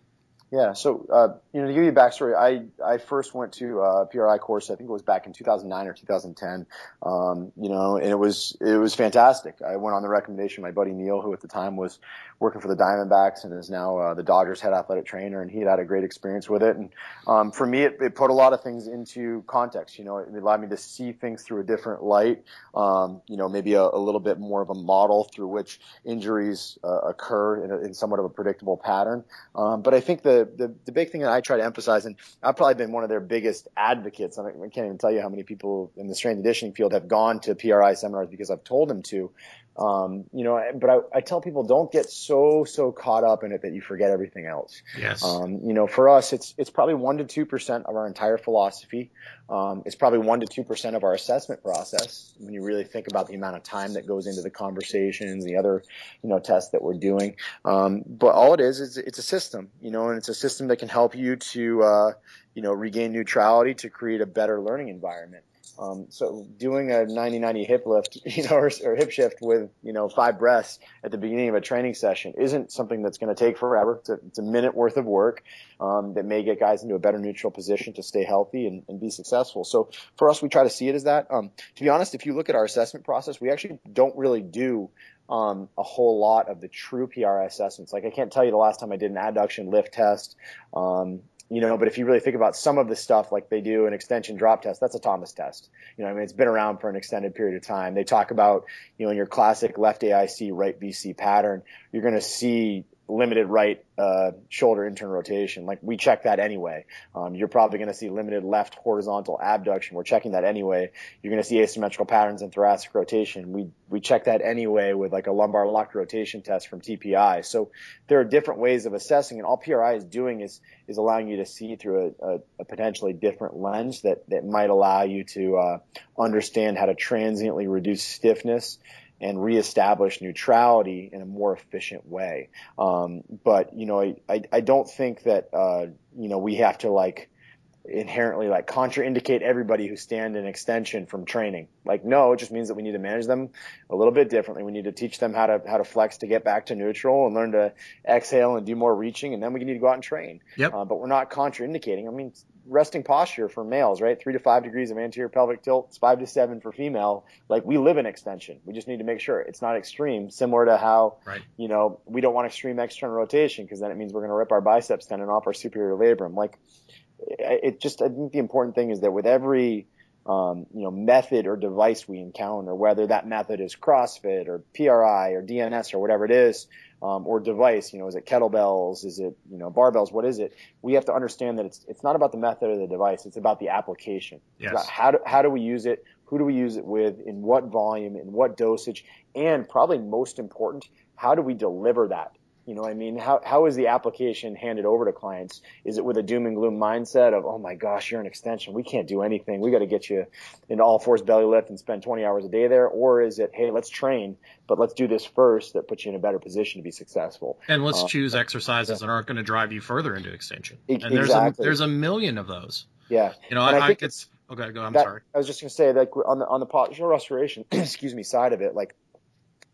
Yeah, so uh, you know, to give you a backstory, I, I first went to a P R I course. I think it was back in two thousand nine or two thousand ten. Um, you know, and it was it was fantastic. I went on the recommendation of my buddy Neil, who at the time was working for the Diamondbacks and is now uh, the Dodgers head athletic trainer, and he had had a great experience with it. And um, for me, it, it put a lot of things into context. You know, it allowed me to see things through a different light. Um, you know, maybe a, a little bit more of a model through which injuries uh, occur in, a, in somewhat of a predictable pattern. Um, but I think the The, the big thing that I try to emphasize, and I've probably been one of their biggest advocates. I can't even tell you how many people in the strength and conditioning field have gone to P R I seminars because I've told them to. Um, you know, but I, I tell people, don't get so so caught up in it that you forget everything else. Yes. Um, you know, for us, it's it's probably one to two percent of our entire philosophy. Um, it's probably one to two percent of our assessment process when you really think about the amount of time that goes into the conversations, the other, you know, tests that we're doing. Um, but all it is is it's a system, you know, and it's a system that can help you to uh, you know, regain neutrality to create a better learning environment. Um, so doing a ninety ninety hip lift, you know, or, or hip shift with, you know, five breaths at the beginning of a training session isn't something that's going to take forever. It's a, it's a minute worth of work um, that may get guys into a better neutral position to stay healthy and, and be successful. So for us, we try to see it as that. Um, to be honest, if you look at our assessment process, we actually don't really do Um, a whole lot of the true P R I assessments. Like, I can't tell you the last time I did an adduction lift test, um, you know, but if you really think about some of the stuff, like they do an extension drop test, that's a Thomas test. You know, I mean, it's been around for an extended period of time. They talk about, you know, in your classic left A I C, right B C pattern, you're going to see limited right uh, shoulder internal rotation. Like, we check that anyway. Um, you're probably going to see limited left horizontal abduction. We're checking that anyway. You're going to see asymmetrical patterns in thoracic rotation. We we check that anyway with like a lumbar locked rotation test from T P I. So there are different ways of assessing, and all P R I is doing is is allowing you to see through a, a, a potentially different lens that that might allow you to uh, understand how to transiently reduce stiffness and reestablish neutrality in a more efficient way. Um, but, you know, I, I, I don't think that, uh, you know, we have to like inherently like contraindicate everybody who stand in extension from training. Like, no, it just means that we need to manage them a little bit differently. We need to teach them how to how to flex to get back to neutral and learn to exhale and do more reaching, and then we need to go out and train. Yep. Uh, but we're not contraindicating. I mean, resting posture for males, right? Three to five degrees of anterior pelvic tilt, it's five to seven for female. Like, we live in extension. We just need to make sure it's not extreme, similar to how, right, you know, we don't want extreme external rotation because then it means we're going to rip our biceps tendon off our superior labrum. Like, it just, I think the important thing is that with every, um, you know, method or device we encounter, whether that method is CrossFit or P R I or D N S or whatever it is, um, or device, you know, is it kettlebells? Is it, you know, barbells? What is it? We have to understand that it's, it's not about the method or the device. It's about the application. Yes. It's about how do, how do we use it? Who do we use it with? In what volume? In what dosage? And probably most important, how do we deliver that? You know what I mean? How how is the application handed over to clients? Is it with a doom and gloom mindset of, oh my gosh, you're an extension, we can't do anything, we got to get you into all fours belly lift and spend twenty hours a day there? Or is it, hey, let's train, but let's do this first, that puts you in a better position to be successful. And let's uh, choose exercises yeah. that aren't going to drive you further into extension. And exactly. there's a, there's a million of those. Yeah. You know, and I, I think it's – okay, go. I'm that, sorry. I was just going to say, like, on the, on the partial restoration excuse me, side of it, like,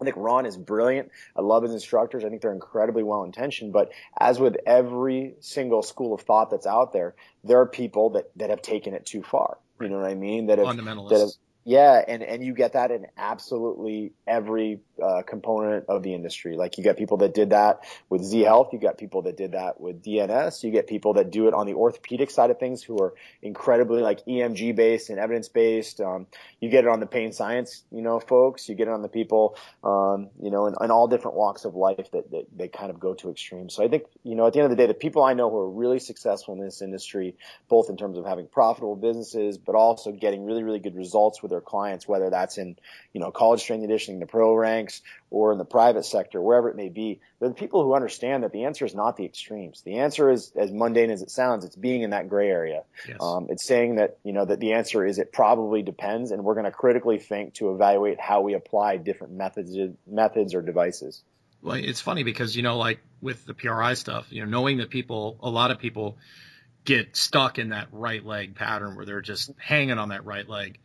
I think Ron is brilliant. I love his instructors. I think they're incredibly well-intentioned. But as with every single school of thought that's out there, there are people that, that have taken it too far. You know what I mean? That have, fundamentalists. That have, yeah, and, and you get that in absolutely every uh, component of the industry. Like, you got people that did that with Z Health. You got people that did that with D N S. You get people that do it on the orthopedic side of things who are incredibly, like, E M G-based and evidence-based. Um, you get it on the pain science, you know, folks. You get it on the people, um, you know, in, in all different walks of life that, that they kind of go to extremes. So I think, you know, at the end of the day, the people I know who are really successful in this industry, both in terms of having profitable businesses, but also getting really, really good results with their clients, whether that's in, you know, college strength and conditioning, the pro ranks, or in the private sector, wherever it may be, they're the people who understand that the answer is not the extremes. The answer is, as mundane as it sounds, it's being in that gray area. Yes. Um, it's saying that, you know, that the answer is it probably depends, and we're going to critically think to evaluate how we apply different methods, methods or devices. Well, it's funny because, you know, like with the P R I stuff, you know, knowing that people, a lot of people get stuck in that right leg pattern where they're just hanging on that right leg.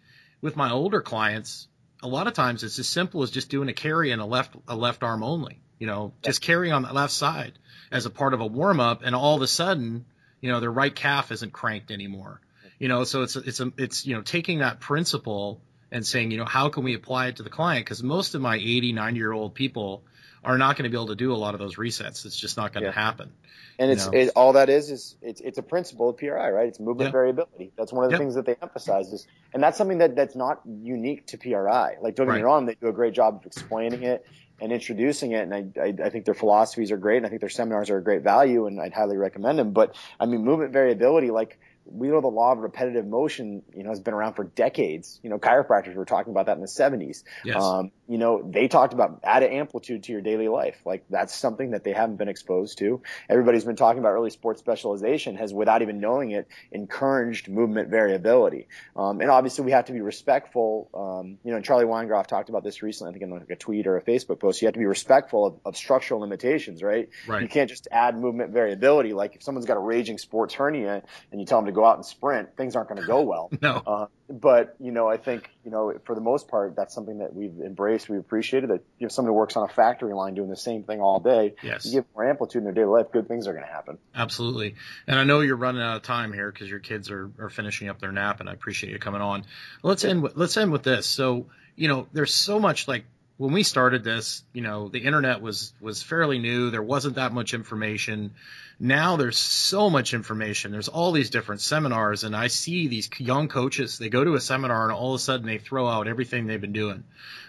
With my older clients, a lot of times it's as simple as just doing a carry and a left a left arm only, you know, just carry on the left side as a part of a warm up, and all of a sudden, you know, their right calf isn't cranked anymore, you know. So it's it's a, it's you know, taking that principle and saying, you know, how can we apply it to the client? Because most of my eighty, ninety year old people are not going to be able to do a lot of those resets. It's just not going yeah. to happen. And it's it, all that is is it's it's a principle of P R I, right? It's movement yeah. variability. That's one of the yeah. things that they emphasize is, and that's something that, that's not unique to P R I. Like, don't get right. me wrong, they do a great job of explaining it and introducing it, and I, I I think their philosophies are great, and I think their seminars are a great value, and I'd highly recommend them. But I mean, movement variability, like, we know the law of repetitive motion, you know, has been around for decades. You know, chiropractors were talking about that in the seventies. Yes. Um, you know, they talked about add an amplitude to your daily life. Like, that's something that they haven't been exposed to. Everybody's been talking about early sports specialization has, without even knowing it, encouraged movement variability. Um, and obviously we have to be respectful. Um, you know, and Charlie Weingroff talked about this recently, I think in like a tweet or a Facebook post. You have to be respectful of, of structural limitations, right? Right? You can't just add movement variability. Like, if someone's got a raging sports hernia and you tell them to go out and sprint, things aren't going to go well. No. Uh, but, you know, I think, you know, for the most part, that's something that we've embraced. We've appreciated that if somebody works on a factory line doing the same thing all day, yes. you give more amplitude in their daily life, good things are going to happen. Absolutely. And I know you're running out of time here because your kids are, are finishing up their nap, and I appreciate you coming on. Let's end with, let's end with this. So, you know, there's so much, like, when we started this, you know, the internet was was fairly new. There wasn't that much information. Now there's so much information. There's all these different seminars, and I see these young coaches. They go to a seminar, and all of a sudden they throw out everything they've been doing.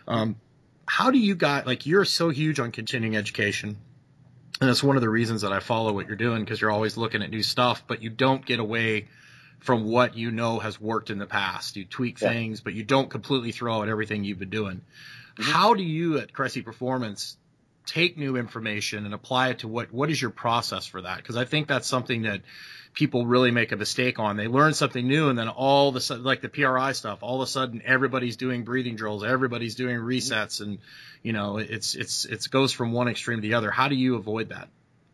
Um, how do you guys, like, you're so huge on continuing education, and that's one of the reasons that I follow what you're doing, because you're always looking at new stuff, but you don't get away from what you know has worked in the past. You tweak yeah. things, but you don't completely throw out everything you've been doing. How do you at Cressey Performance take new information and apply it to what, what is your process for that? Because I think that's something that people really make a mistake on. They learn something new, and then all of a sudden, like the P R I stuff, all of a sudden everybody's doing breathing drills, everybody's doing resets, and, you know, it's it's it goes from one extreme to the other. How do you avoid that?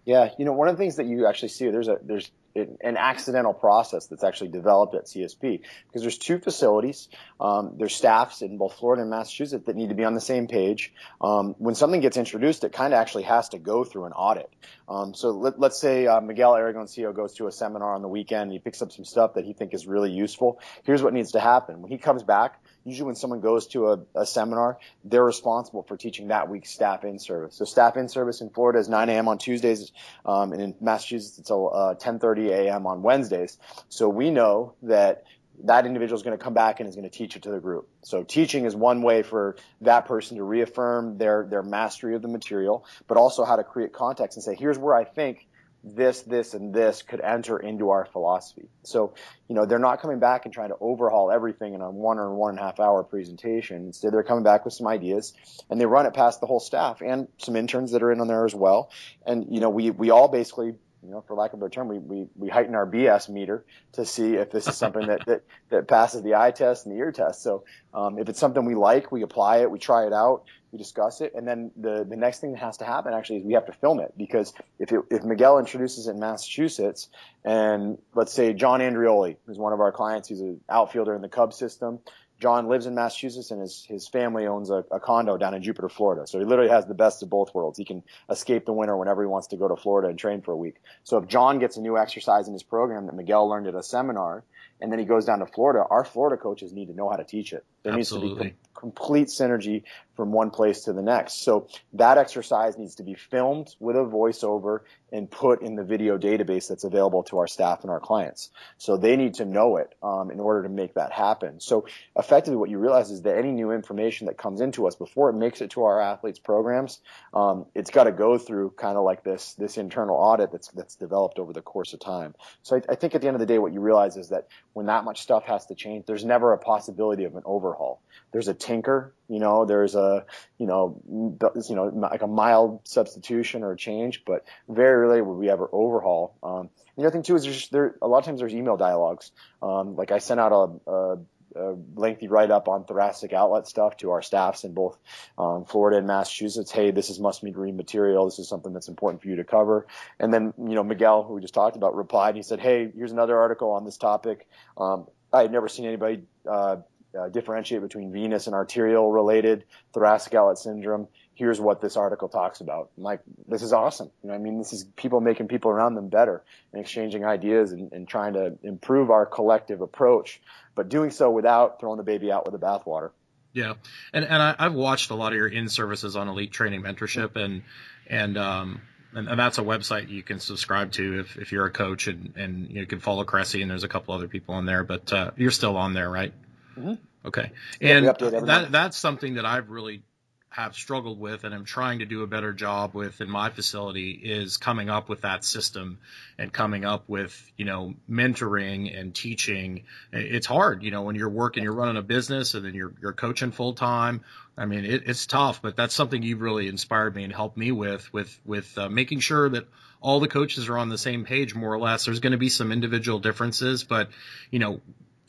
Yeah, you know, one of the things that you actually see, there's a there's an accidental process that's actually developed at C S P, because there's two facilities, um, there's staffs in both Florida and Massachusetts that need to be on the same page. Um, when something gets introduced, it kind of actually has to go through an audit. Um, so let, let's say uh, Miguel Aragoncillo goes to a seminar on the weekend, he picks up some stuff that he thinks is really useful. Here's what needs to happen. When he comes back, usually when someone goes to a, a seminar, they're responsible for teaching that week's staff in service. So staff in service in Florida is nine a.m. on Tuesdays, um, and in Massachusetts it's uh, ten thirty a.m. on Wednesdays. So we know that that individual is going to come back and is going to teach it to the group. So teaching is one way for that person to reaffirm their, their mastery of the material, but also how to create context and say, here's where I think this, this, and this could enter into our philosophy. So, you know, they're not coming back and trying to overhaul everything in a one or one and a half hour presentation. Instead, they're coming back with some ideas, and they run it past the whole staff and some interns that are in on there as well. And, you know, we, we all basically, you know, for lack of a better term, we, we, we heighten our B S meter to see if this is something that, that, that passes the eye test and the ear test. So um, if it's something we like, we apply it, we try it out. we discuss it, and then the, the next thing that has to happen actually is we have to film it, because if it, if Miguel introduces it in Massachusetts, and let's say John Andrioli, who's one of our clients, he's an outfielder in the Cubs system. John lives in Massachusetts, and his, his family owns a, a condo down in Jupiter, Florida. So he literally has the best of both worlds. He can escape the winter whenever he wants to go to Florida and train for a week. So if John gets a new exercise in his program that Miguel learned at a seminar, and then he goes down to Florida, our Florida coaches need to know how to teach it. There Absolutely. needs to be com- complete synergy from one place to the next. So that exercise needs to be filmed with a voiceover and put in the video database that's available to our staff and our clients. So they need to know it um, in order to make that happen. So effectively what you realize is that any new information that comes into us before it makes it to our athletes' programs, um, it's got to go through kind of like this this internal audit that's that's developed over the course of time. So I, I think at the end of the day what you realize is that when that much stuff has to change, there's never a possibility of an overhaul. There's a tinker, you know, there's a, you know, you know, like a mild substitution or a change, but very rarely would we ever overhaul. Um, the other thing too is there's just, there a lot of times there's email dialogues. Um, like I sent out a, a, a lengthy write-up on thoracic outlet stuff to our staffs in both um, Florida and Massachusetts. Hey, this is must-read material. This is something that's important for you to cover. And then, you know, Miguel, who we just talked about, replied and he said, hey, here's another article on this topic. Um, I had never seen anybody uh, Uh, differentiate between venous and arterial related thoracic outlet syndrome. Here's what this article talks about. I'm like, this is awesome. You know, I mean, this is people making people around them better and exchanging ideas and, and trying to improve our collective approach, but doing so without throwing the baby out with the bathwater. Yeah. And, and I, I've watched a lot of your in-services on Elite Training Mentorship and, and, um, And, and that's a website you can subscribe to if, if you're a coach and, and you can follow Cressey, and there's a couple other people on there, but uh, you're still on there, right? Mm-hmm. Okay. And yeah, that that's something that I've really have struggled with and I'm trying to do a better job with in my facility is coming up with that system and coming up with, you know, mentoring and teaching. It's hard, you know, when you're working, you're running a business and then you're, you're coaching full time. I mean, it, it's tough, but that's something you've really inspired me and helped me with, with, with uh, making sure that all the coaches are on the same page, more or less. There's going to be some individual differences, but you know,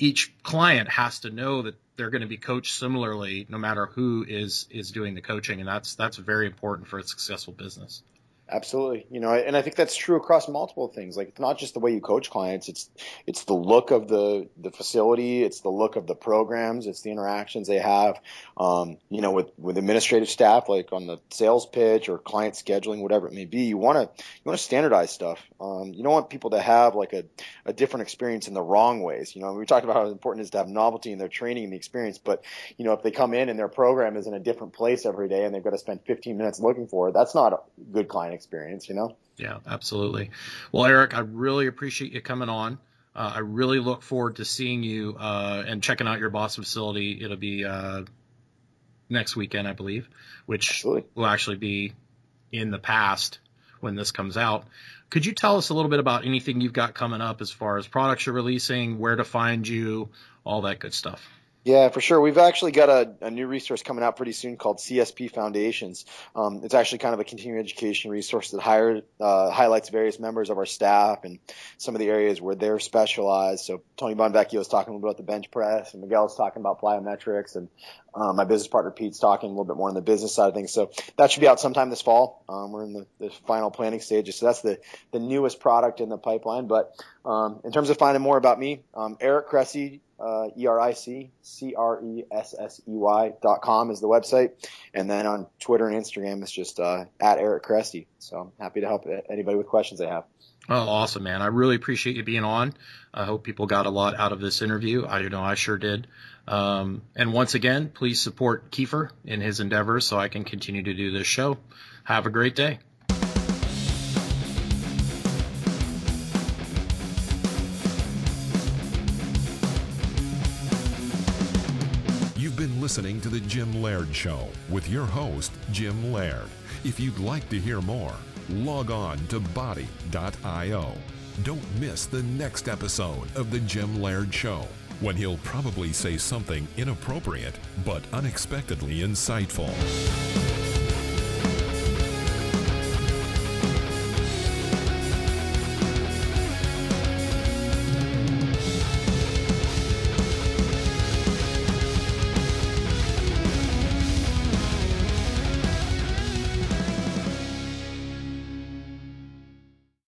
each client has to know that they're going to be coached similarly, no matter who is, is doing the coaching. And that's, that's very important for a successful business. Absolutely. You know, and I think that's true across multiple things. Like it's not just the way you coach clients. It's, it's the look of the, the facility. It's the look of the programs. It's the interactions they have, um, you know, with, with administrative staff, like on the sales pitch or client scheduling, whatever it may be. You want to, you want to standardize stuff. Um, you don't want people to have like a, a different experience in the wrong ways. You know, we talked about how important it is to have novelty in their training and the experience, but you know, if they come in and their program is in a different place every day and they've got to spend fifteen minutes looking for it, that's not a good client experience, you know? Yeah, absolutely. Well, Eric, I really appreciate you coming on. Uh, I really look forward to seeing you uh, and checking out your Boston facility. It'll be uh, next weekend, I believe, which absolutely. Will actually be in the past when this comes out. Could you tell us a little bit about anything you've got coming up as far as products you're releasing, where to find you, all that good stuff? Yeah, for sure. We've actually got a, a new resource coming out pretty soon called C S P Foundations. Um, it's actually kind of a continuing education resource that higher, uh, highlights various members of our staff and some of the areas where they're specialized. So Tony Bonvecchio is talking a little bit about the bench press, and Miguel's talking about plyometrics, and um, my business partner Pete's talking a little bit more on the business side of things. So that should be out sometime this fall. Um, we're in the, the final planning stages. So that's the, the newest product in the pipeline. But um, in terms of finding more about me, um, Eric Cressey, Uh, E R I C C R E S S E Y dot com is the website. And then on Twitter and Instagram, it's just uh, at Eric Cressey. So I'm happy to help anybody with questions they have. Oh, awesome, man. I really appreciate you being on. I hope people got a lot out of this interview. I you know I sure did. Um, and once again, please support Kiefer in his endeavors so I can continue to do this show. Have a great day. Listening to the Jim Laird Show with your host, Jim Laird. If you'd like to hear more, log on to body dot io. Don't miss the next episode of the Jim Laird Show, when he'll probably say something inappropriate but unexpectedly insightful.